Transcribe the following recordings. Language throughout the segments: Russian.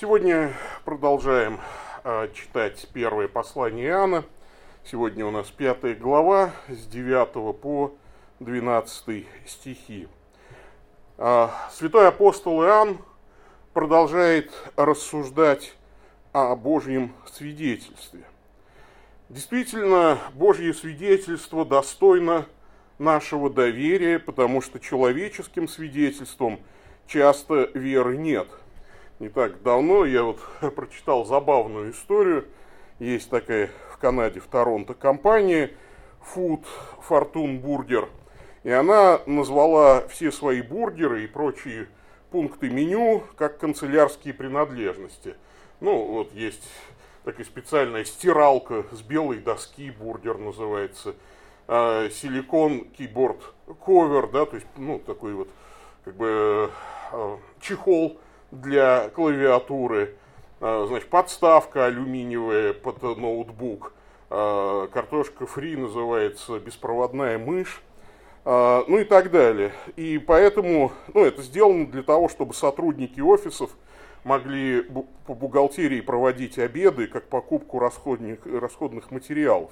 Сегодня продолжаем читать первое послание Иоанна. Сегодня у нас 5 глава с 9 по 12 стихи. Святой апостол Иоанн продолжает рассуждать о Божьем свидетельстве. Действительно, Божье свидетельство достойно нашего доверия, потому что человеческим свидетельством часто веры нет. Не так давно я прочитал забавную историю. Есть такая в Канаде, в Торонто, компания Food Fortune Burger. И она назвала все свои бургеры и прочие пункты меню как канцелярские принадлежности. Есть такая специальная стиралка с белой доски, бургер называется, силикон keyboard cover, да, то есть, такой чехол для клавиатуры, подставка алюминиевая под ноутбук, картошка фри называется, беспроводная мышь, и так далее. И поэтому, это сделано для того, чтобы сотрудники офисов могли по бухгалтерии проводить обеды как покупку расходных материалов.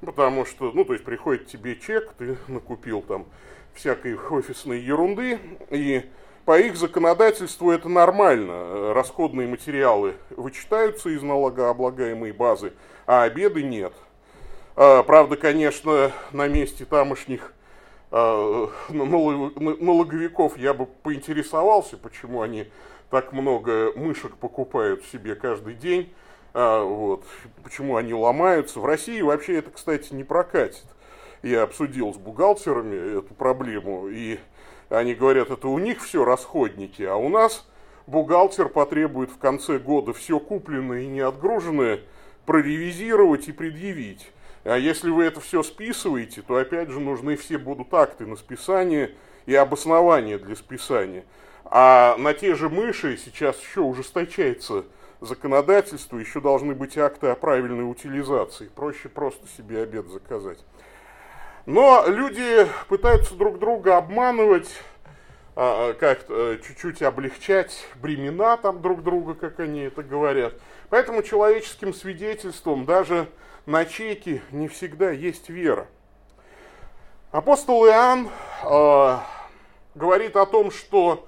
Потому что, приходит тебе чек, ты накупил там всякой офисной ерунды, и по их законодательству это нормально. Расходные материалы вычитаются из налогооблагаемой базы, а обеды нет. Правда, конечно, на месте тамошних налоговиков я бы поинтересовался, почему они так много мышек покупают себе каждый день, почему они ломаются. В России вообще это, кстати, не прокатит. Я обсудил с бухгалтерами эту проблему, и они говорят, это у них все расходники, а у нас бухгалтер потребует в конце года все купленное и неотгруженное проревизировать и предъявить. А если вы это все списываете, то опять же нужны все будут акты на списание и обоснования для списания. А на те же мыши сейчас еще ужесточается законодательство, еще должны быть акты о правильной утилизации. Проще просто себе обед заказать. Но люди пытаются друг друга обманывать, как-то чуть-чуть облегчать бремена там друг друга, как они это говорят. Поэтому человеческим свидетельством даже на чеке не всегда есть вера. Апостол Иоанн говорит о том, что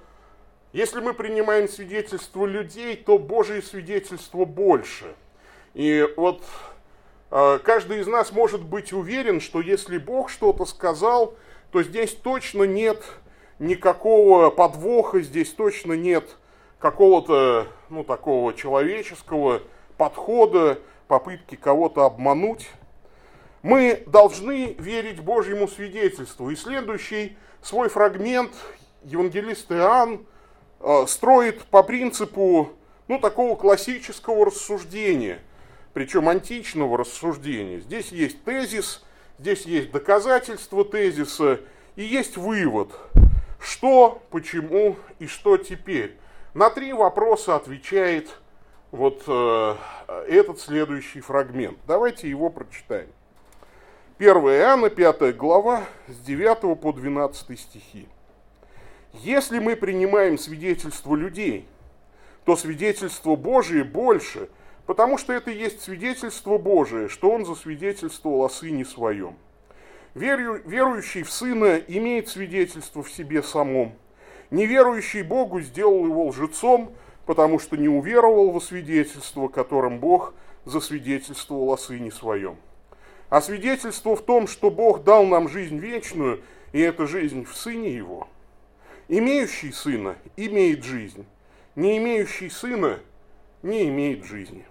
если мы принимаем свидетельство людей, то Божие свидетельство больше. И каждый из нас может быть уверен, что если Бог что-то сказал, то здесь точно нет никакого подвоха, здесь точно нет какого-то, такого человеческого подхода, попытки кого-то обмануть. Мы должны верить Божьему свидетельству. И следующий свой фрагмент евангелист Иоанн строит по принципу, такого классического рассуждения, причем античного рассуждения. Здесь есть тезис, здесь есть доказательство тезиса и есть вывод. Что, почему и что теперь? На 3 вопроса отвечает этот следующий фрагмент. Давайте его прочитаем. 1 Иоанна, 5 глава, с 9 по 12 стихи. Если мы принимаем свидетельство людей, то свидетельство Божие больше, потому что это и есть свидетельство Божие, что Он засвидетельствовал о Сыне Своем. Верующий в Сына имеет свидетельство в себе самом. Неверующий Богу сделал его лжецом, потому что не уверовал во свидетельство, которым Бог засвидетельствовал о Сыне Своем. А свидетельство в том, что Бог дал нам жизнь вечную, и эта жизнь в Сыне Его. Имеющий Сына имеет жизнь, не имеющий Сына не имеет жизни.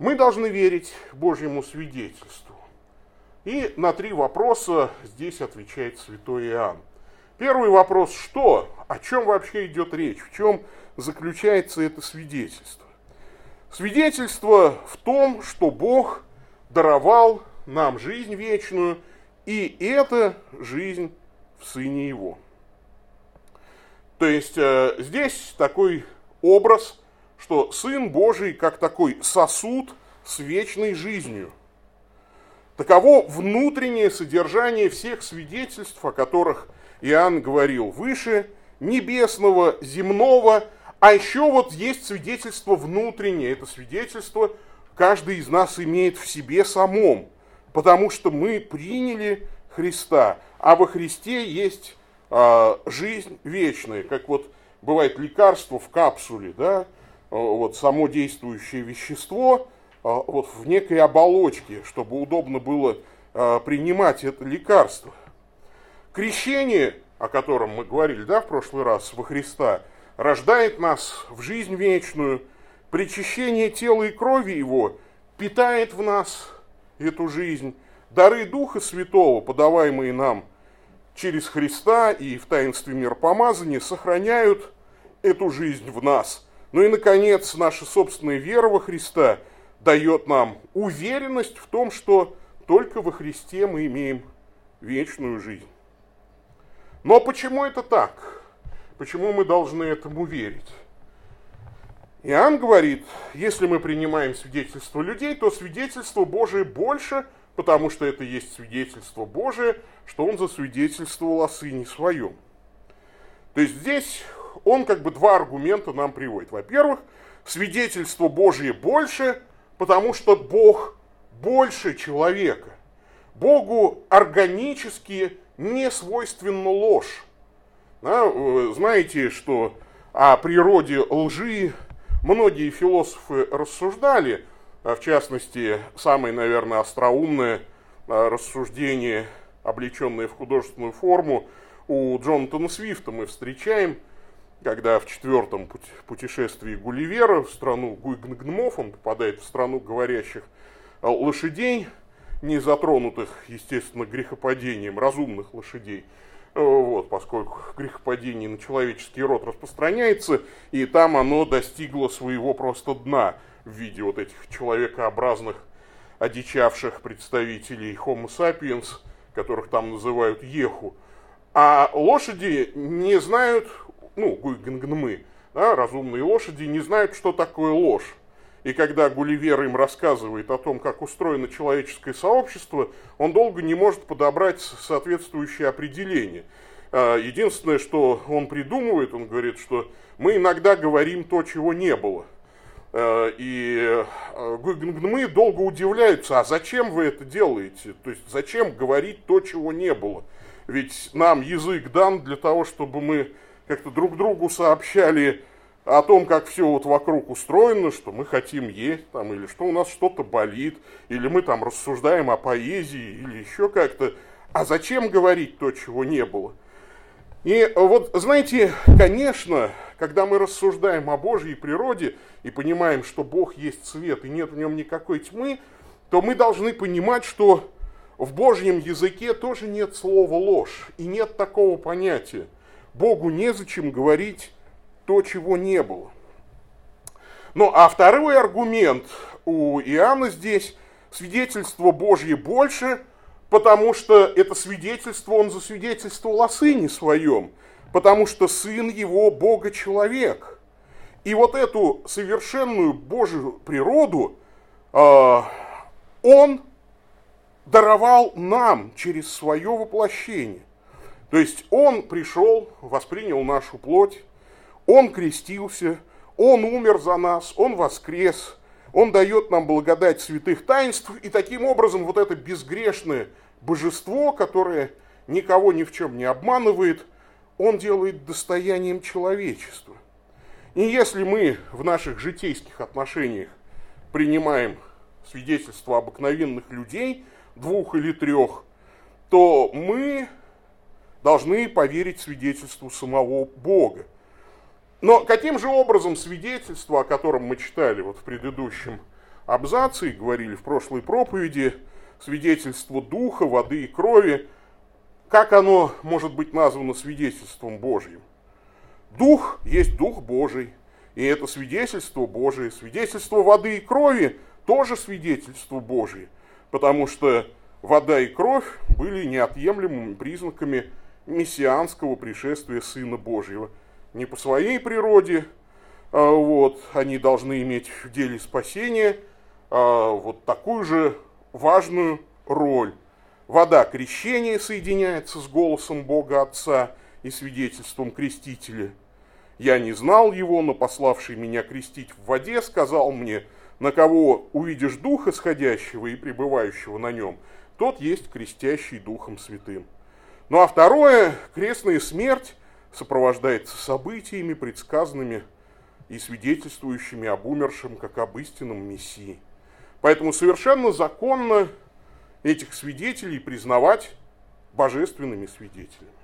Мы должны верить Божьему свидетельству. И на 3 вопроса здесь отвечает святой Иоанн. Первый вопрос, что? О чем вообще идет речь? В чем заключается это свидетельство? Свидетельство в том, что Бог даровал нам жизнь вечную, и эта жизнь в Сыне Его. То есть здесь такой образ, что Сын Божий как такой сосуд с вечной жизнью. Таково внутреннее содержание всех свидетельств, о которых Иоанн говорил выше, небесного, земного, А еще вот есть свидетельство внутреннее. Это свидетельство каждый из нас имеет в себе самом. Потому что мы приняли Христа. А во Христе есть жизнь вечная. Как вот бывает лекарство в капсуле, да? Вот само действующее вещество вот в некой оболочке, чтобы удобно было принимать это лекарство. Крещение, о котором мы говорили, да, в прошлый раз, во Христа, рождает нас в жизнь вечную. Причащение тела и крови Его питает в нас эту жизнь. Дары Духа Святого, подаваемые нам через Христа и в таинстве миропомазания, сохраняют эту жизнь в нас. Ну и, наконец, наша собственная вера во Христа дает нам уверенность в том, что только во Христе мы имеем вечную жизнь. Но почему это так? Почему мы должны этому верить? Иоанн говорит, если мы принимаем свидетельство людей, то свидетельство Божие больше, потому что это есть свидетельство Божие, что он засвидетельствовал о Сыне Своем. То есть здесь он как бы два аргумента нам приводит. Во-первых, свидетельство Божие больше, потому что Бог больше человека. Богу органически не свойственна ложь. Да, знаете, что о природе лжи многие философы рассуждали, в частности, самое, наверное, остроумное рассуждение, облеченное в художественную форму, у Джонатана Свифта мы встречаем, когда в 4-м путешествии Гулливера в страну гуигнгнмов он попадает в страну говорящих лошадей, не затронутых, естественно, грехопадением, разумных лошадей, вот, поскольку грехопадение на человеческий род распространяется, и там оно достигло своего просто дна в виде вот этих человекообразных, одичавших представителей Homo sapiens, которых там называют еху. А лошади не знают, гуигнгнмы, да, разумные лошади не знают, что такое ложь. И когда Гулливер им рассказывает о том, как устроено человеческое сообщество, он долго не может подобрать соответствующее определение. Единственное, что он придумывает, он говорит, что мы иногда говорим то, чего не было. И гуигнгнмы долго удивляются, а зачем вы это делаете? То есть зачем говорить то, чего не было? Ведь нам язык дан для того, чтобы мы как-то друг другу сообщали о том, как все вот вокруг устроено, что мы хотим есть, там, или что у нас что-то болит, или мы там рассуждаем о поэзии, или еще как-то. А зачем говорить то, чего не было? И вот, знаете, конечно, когда мы рассуждаем о Божьей природе и понимаем, что Бог есть свет и нет в нем никакой тьмы, то мы должны понимать, что в Божьем языке тоже нет слова ложь и нет такого понятия. Богу незачем говорить то, чего не было. Ну, а второй аргумент у Иоанна здесь: свидетельство Божье больше, потому что это свидетельство он засвидетельствовал о Сыне Своем, потому что Сын Его Бога-человек. И вот эту совершенную Божью природу он даровал нам через свое воплощение. То есть он пришел, воспринял нашу плоть, он крестился, он умер за нас, он воскрес, он дает нам благодать святых таинств, и таким образом вот это безгрешное божество, которое никого ни в чем не обманывает, он делает достоянием человечества. И если мы в наших житейских отношениях принимаем свидетельство обыкновенных людей, 2 или 3, то мы должны поверить свидетельству самого Бога. Но каким же образом свидетельство, о котором мы читали вот в предыдущем абзаце и говорили в прошлой проповеди, свидетельство духа, воды и крови, как оно может быть названо свидетельством Божьим? Дух есть Дух Божий, и это свидетельство Божие. Свидетельство воды и крови тоже свидетельство Божие, потому что вода и кровь были неотъемлемыми признаками мессианского пришествия Сына Божьего. Не по своей природе, вот, они должны иметь в деле спасения вот такую же важную роль. Вода крещения соединяется с голосом Бога Отца и свидетельством крестителя. Я не знал его, но пославший меня крестить в воде сказал мне: на кого увидишь духа сходящего и пребывающего на нем, тот есть крестящий Духом Святым. Ну а второе, крестная смерть сопровождается событиями, предсказанными и свидетельствующими об умершем как об истинном Мессии. Поэтому совершенно законно этих свидетелей признавать божественными свидетелями.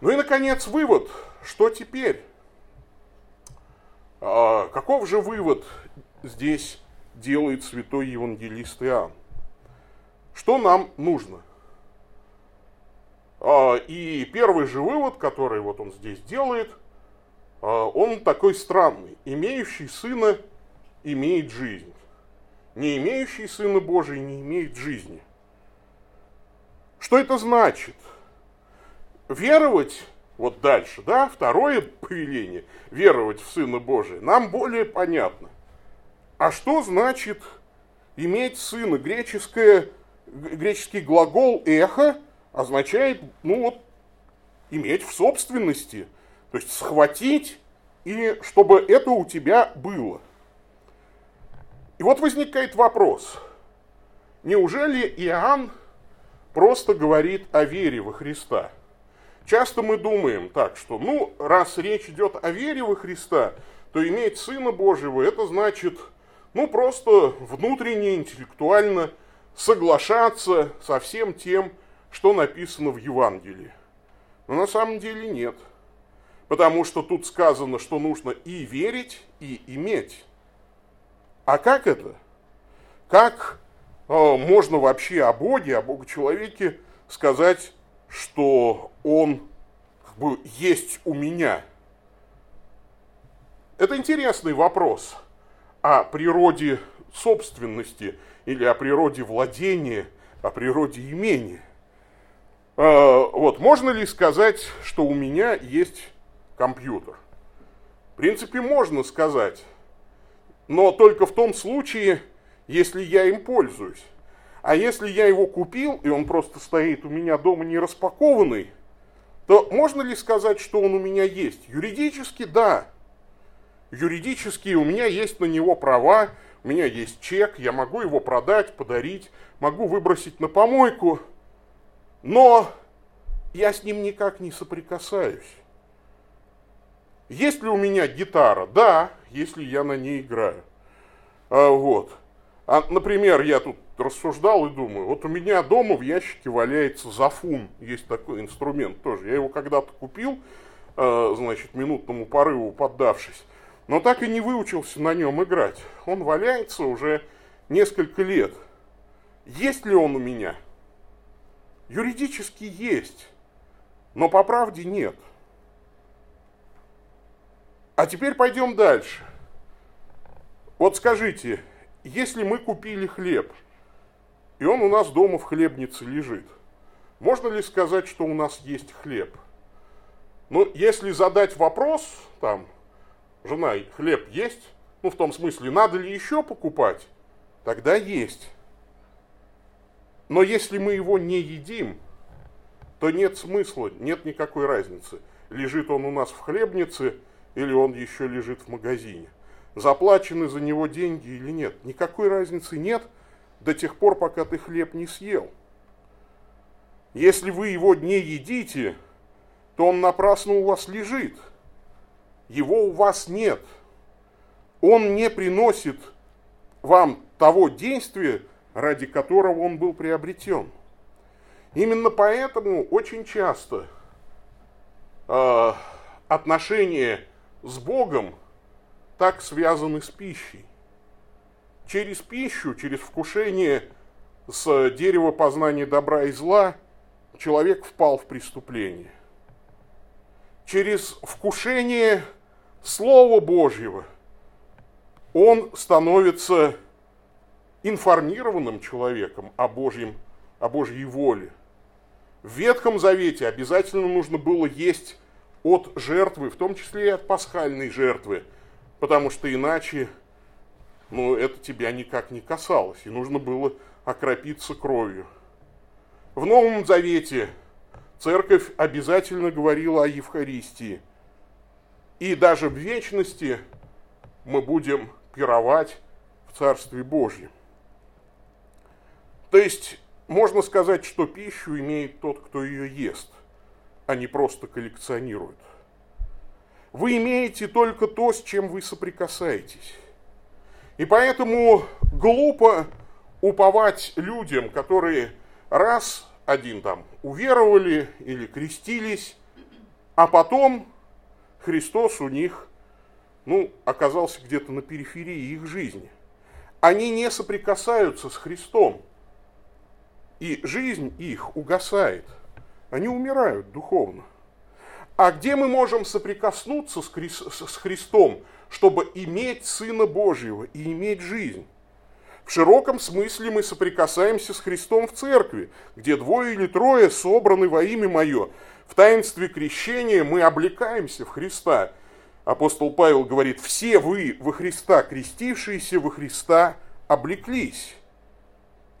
Ну и, наконец, вывод. Что теперь? Каков же вывод здесь делает святой евангелист Иоанн? Что нам нужно? И первый же вывод, который вот он здесь делает, он такой странный. Имеющий сына имеет жизнь. Не имеющий сына Божий не имеет жизни. Что это значит? Веровать, вот дальше, да, второе повеление, веровать в Сына Божия, нам более понятно. А что значит иметь сына? Греческий глагол эхо означает, иметь в собственности, то есть схватить, и чтобы это у тебя было. И вот возникает вопрос, неужели Иоанн просто говорит о вере во Христа? Часто мы думаем так, что раз речь идет о вере во Христа, то иметь Сына Божьего, это значит, просто внутренне, интеллектуально соглашаться со всем тем, что написано в Евангелии. Но на самом деле нет. Потому что тут сказано, что нужно и верить, и иметь. А как это? Как можно вообще о Боге-человеке сказать, что он есть у меня? Это интересный вопрос о природе собственности или о природе владения, о природе имения. Можно ли сказать, что у меня есть компьютер? В принципе, можно сказать, но только в том случае, если я им пользуюсь. А если я его купил, и он просто стоит у меня дома не распакованный, то можно ли сказать, что он у меня есть? Юридически, да. Юридически у меня есть на него права, у меня есть чек, я могу его продать, подарить, могу выбросить на помойку, но я с ним никак не соприкасаюсь. Есть ли у меня гитара? Да, если я на ней играю. Например, я тут рассуждал и думаю, у меня дома в ящике валяется зафун, есть такой инструмент тоже. Я его когда-то купил, минутному порыву поддавшись, но так и не выучился на нем играть. Он валяется уже несколько лет. Есть ли он у меня? Юридически есть, но по правде нет. А теперь пойдем дальше. Вот скажите, если мы купили хлеб, и он у нас дома в хлебнице лежит, можно ли сказать, что у нас есть хлеб? Если задать вопрос, жена, хлеб есть? В том смысле, надо ли еще покупать? Тогда есть. Но если мы его не едим, то нет смысла, нет никакой разницы, лежит он у нас в хлебнице или он еще лежит в магазине. Заплачены за него деньги или нет? Никакой разницы нет до тех пор, пока ты хлеб не съел. Если вы его не едите, то он напрасно у вас лежит. Его у вас нет. Он не приносит вам того действия, ради которого он был приобретен. Именно поэтому очень часто отношения с Богом так связаны с пищей. Через пищу, через вкушение с дерева познания добра и зла человек впал в преступление. Через вкушение Слова Божьего он становится информированным человеком о Божьей воле. В Ветхом Завете обязательно нужно было есть от жертвы, в том числе и от пасхальной жертвы, потому что иначе, это тебя никак не касалось, и нужно было окропиться кровью. В Новом Завете Церковь обязательно говорила о Евхаристии, И даже в вечности мы будем пировать в Царстве Божьем. То есть можно сказать, что пищу имеет тот, кто ее ест, а не просто коллекционирует. Вы имеете только то, с чем вы соприкасаетесь. И поэтому глупо уповать людям, которые раз один там уверовали или крестились, а потом Христос у них оказался где-то на периферии их жизни. Они не соприкасаются с Христом, и жизнь их угасает. Они умирают духовно. А где мы можем соприкоснуться с Христом, чтобы иметь Сына Божьего и иметь жизнь? В широком смысле мы соприкасаемся с Христом в церкви, где двое или трое собраны во имя Мое. В таинстве крещения мы облекаемся в Христа. Апостол Павел говорит: «Все вы во Христа крестившиеся, во Христа облеклись».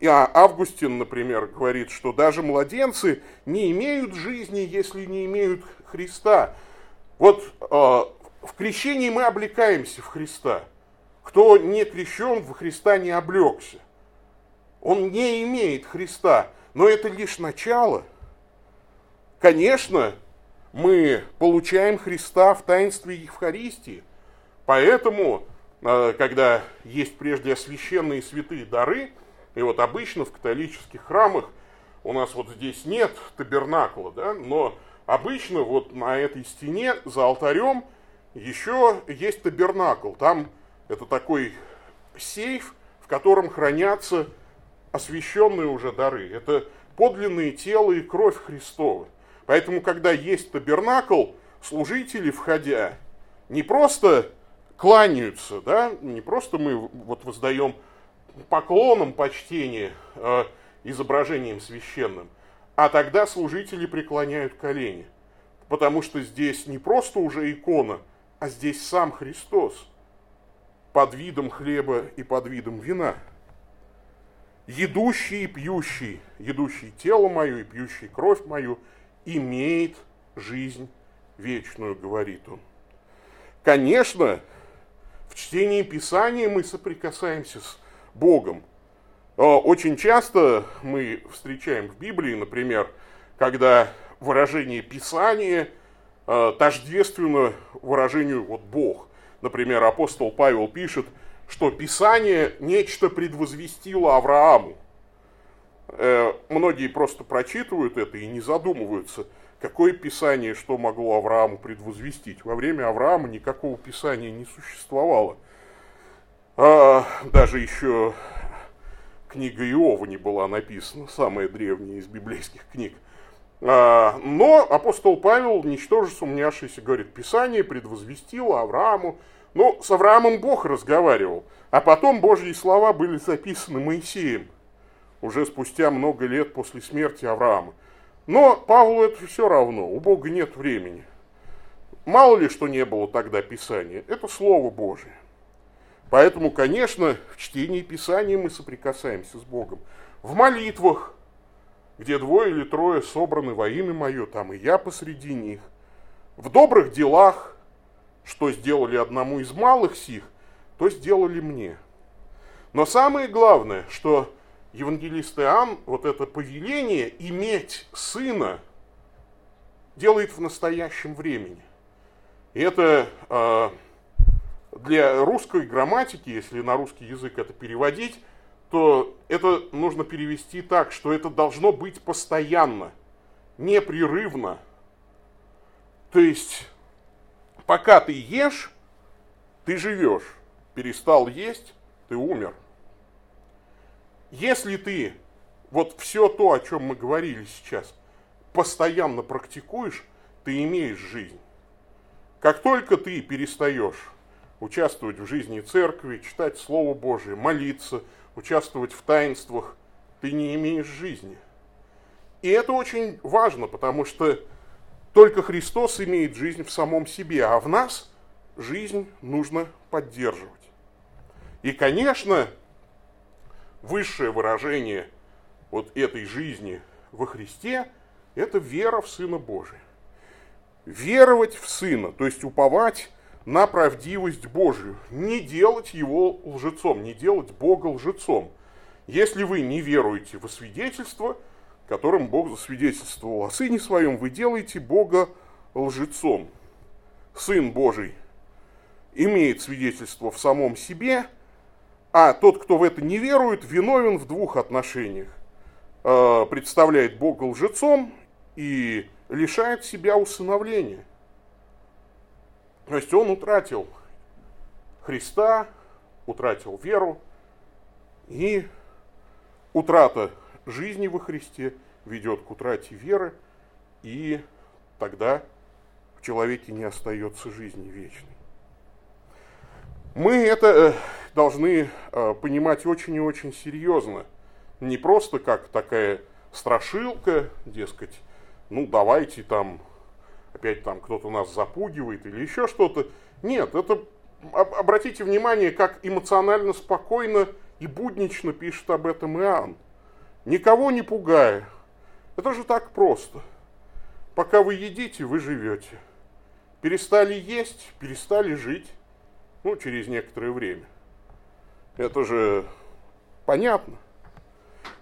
А Августин, например, говорит, что даже младенцы не имеют жизни, если не имеют Христа. В крещении мы облекаемся в Христа. Кто не крещен, в Христа не облекся. Он не имеет Христа. Но это лишь начало. Конечно, мы получаем Христа в таинстве Евхаристии. Поэтому, когда есть прежде освященные святые дары, и обычно в католических храмах у нас здесь нет табернакула, да, но обычно на этой стене за алтарем еще есть табернакл. Там это такой сейф, в котором хранятся освященные уже дары. Это подлинные тело и кровь Христова. Поэтому, когда есть табернакл, служители, входя, не просто кланяются, да, не просто мы воздаем поклоном почтение изображением священным, а тогда служители преклоняют колени, потому что здесь не просто уже икона, а здесь сам Христос под видом хлеба и под видом вина. Едущий и пьющий, едущий тело мое и пьющий кровь мою, имеет жизнь вечную, говорит он. Конечно, в чтении Писания мы соприкасаемся с Богом. Очень часто мы встречаем в Библии, например, когда выражение Писания тождественно выражению Бог. Например, апостол Павел пишет, что Писание нечто предвозвестило Аврааму. Многие просто прочитывают это и не задумываются, какое Писание, что могло Аврааму предвозвестить. Во время Авраама никакого Писания не существовало. Даже еще книга Иова не была написана, самая древняя из библейских книг. Но апостол Павел, ничтоже сумняшийся, говорит: Писание предвозвестило Аврааму. С Авраамом Бог разговаривал, а потом Божьи слова были записаны Моисеем, уже спустя много лет после смерти Авраама. Но Павлу это все равно, у Бога нет времени. Мало ли что не было тогда Писания, это Слово Божие. Поэтому, конечно, в чтении Писания мы соприкасаемся с Богом. В молитвах, где двое или трое собраны во имя Мое, там и Я посреди них. В добрых делах, что сделали одному из малых сих, то сделали мне. Но самое главное, что евангелист Иоанн это повеление иметь Сына делает в настоящем времени. И это... Для русской грамматики, если на русский язык это переводить, то это нужно перевести так, что это должно быть постоянно, непрерывно. То есть, пока ты ешь, ты живешь. Перестал есть, ты умер. Если ты все то, о чем мы говорили сейчас, постоянно практикуешь, ты имеешь жизнь. Как только ты перестаешь участвовать в жизни церкви, читать Слово Божие, молиться, участвовать в таинствах, ты не имеешь жизни. И это очень важно, потому что только Христос имеет жизнь в самом себе, а в нас жизнь нужно поддерживать. И, конечно, высшее выражение этой жизни во Христе – это вера в Сына Божия. веровать в Сына, то есть уповать на правдивость Божию, не делать его лжецом, не делать Бога лжецом. Если вы не веруете во свидетельство, которым Бог засвидетельствовал о Сыне Своем, вы делаете Бога лжецом. Сын Божий имеет свидетельство в самом себе, а тот, кто в это не верует, виновен в двух отношениях. Представляет Бога лжецом и лишает себя усыновления. То есть он утратил Христа, утратил веру, и утрата жизни во Христе ведет к утрате веры, и тогда в человеке не остается жизни вечной. Мы это должны понимать очень и очень серьезно. Не просто как такая страшилка, дескать, ну давайте там, опять там кто-то нас запугивает или еще что-то. Нет, это, обратите внимание, как эмоционально, спокойно и буднично пишет об этом Иоанн. Никого не пугая. Это же так просто. Пока вы едите, вы живете. Перестали есть, перестали жить. Ну, через некоторое время. Это же понятно.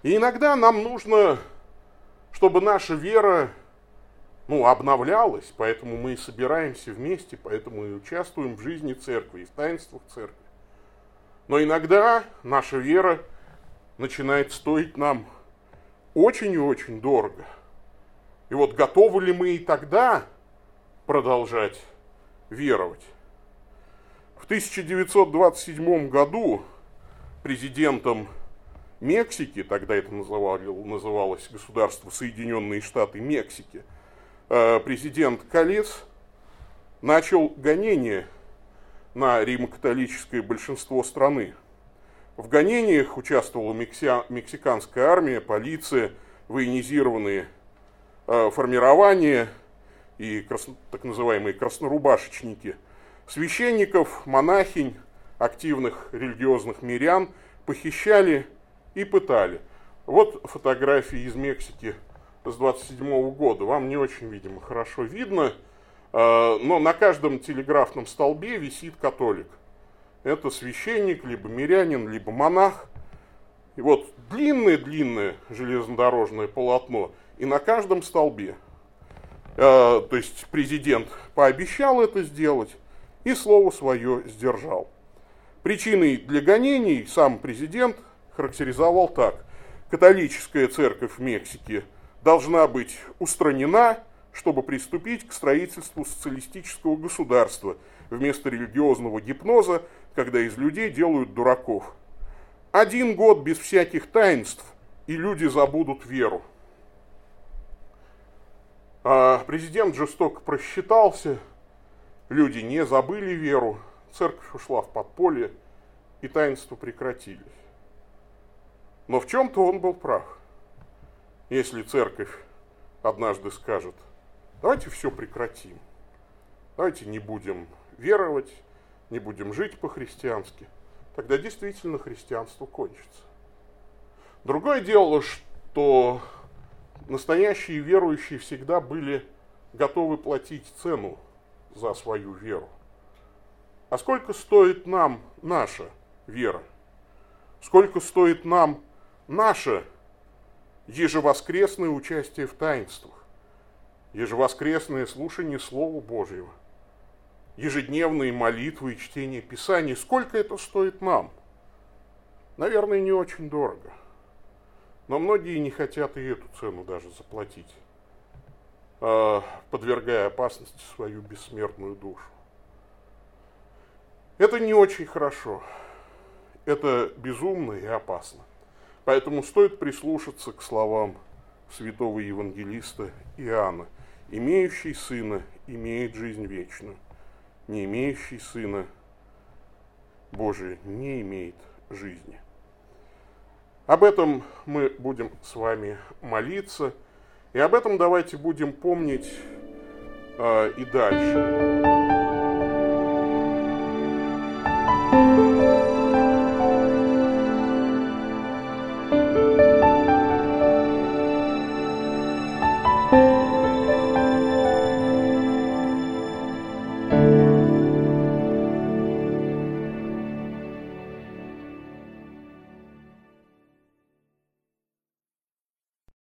И иногда нам нужно, чтобы наша вера, обновлялась, поэтому мы и собираемся вместе, поэтому и участвуем в жизни церкви, и в таинствах церкви. Но иногда наша вера начинает стоить нам очень и очень дорого. И вот готовы ли мы и тогда продолжать веровать? В 1927 году президентом Мексики, тогда это называлось государство Соединенные Штаты Мексики, президент Калес начал гонение на римо-католическое большинство страны. В гонениях участвовала мексиканская армия, полиция, военизированные формирования и так называемые краснорубашечники, священников, монахинь, активных религиозных мирян похищали и пытали. Вот фотографии из Мексики с 1927 года. Вам не очень, видимо, хорошо видно, но на каждом телеграфном столбе висит католик. Это священник, либо мирянин, либо монах. И вот длинное-длинное железнодорожное полотно, и на каждом столбе. То есть президент пообещал это сделать и слово свое сдержал. Причиной для гонений сам президент характеризовал так. Католическая церковь Мексики должна быть устранена, чтобы приступить к строительству социалистического государства вместо религиозного гипноза, когда из людей делают дураков. 1 год без всяких таинств, и люди забудут веру. А президент жестоко просчитался, люди не забыли веру, церковь ушла в подполье, и таинства прекратились. Но в чем-то он был прав. Если церковь однажды скажет, давайте все прекратим, давайте не будем веровать, не будем жить по-христиански, тогда действительно христианство кончится. Другое дело, что настоящие верующие всегда были готовы платить цену за свою веру. А сколько стоит нам наша вера? Сколько стоит нам наша ежевоскресное участие в таинствах, ежевоскресное слушание Слова Божьего, ежедневные молитвы и чтение Писаний. Сколько это стоит нам? Наверное, не очень дорого. Но многие не хотят и эту цену даже заплатить, подвергая опасности свою бессмертную душу. Это не очень хорошо. Это безумно и опасно. Поэтому стоит прислушаться к словам святого евангелиста Иоанна. Имеющий сына имеет жизнь вечную. Не имеющий сына Божия не имеет жизни. Об этом мы будем с вами молиться. И об этом давайте будем помнить и дальше.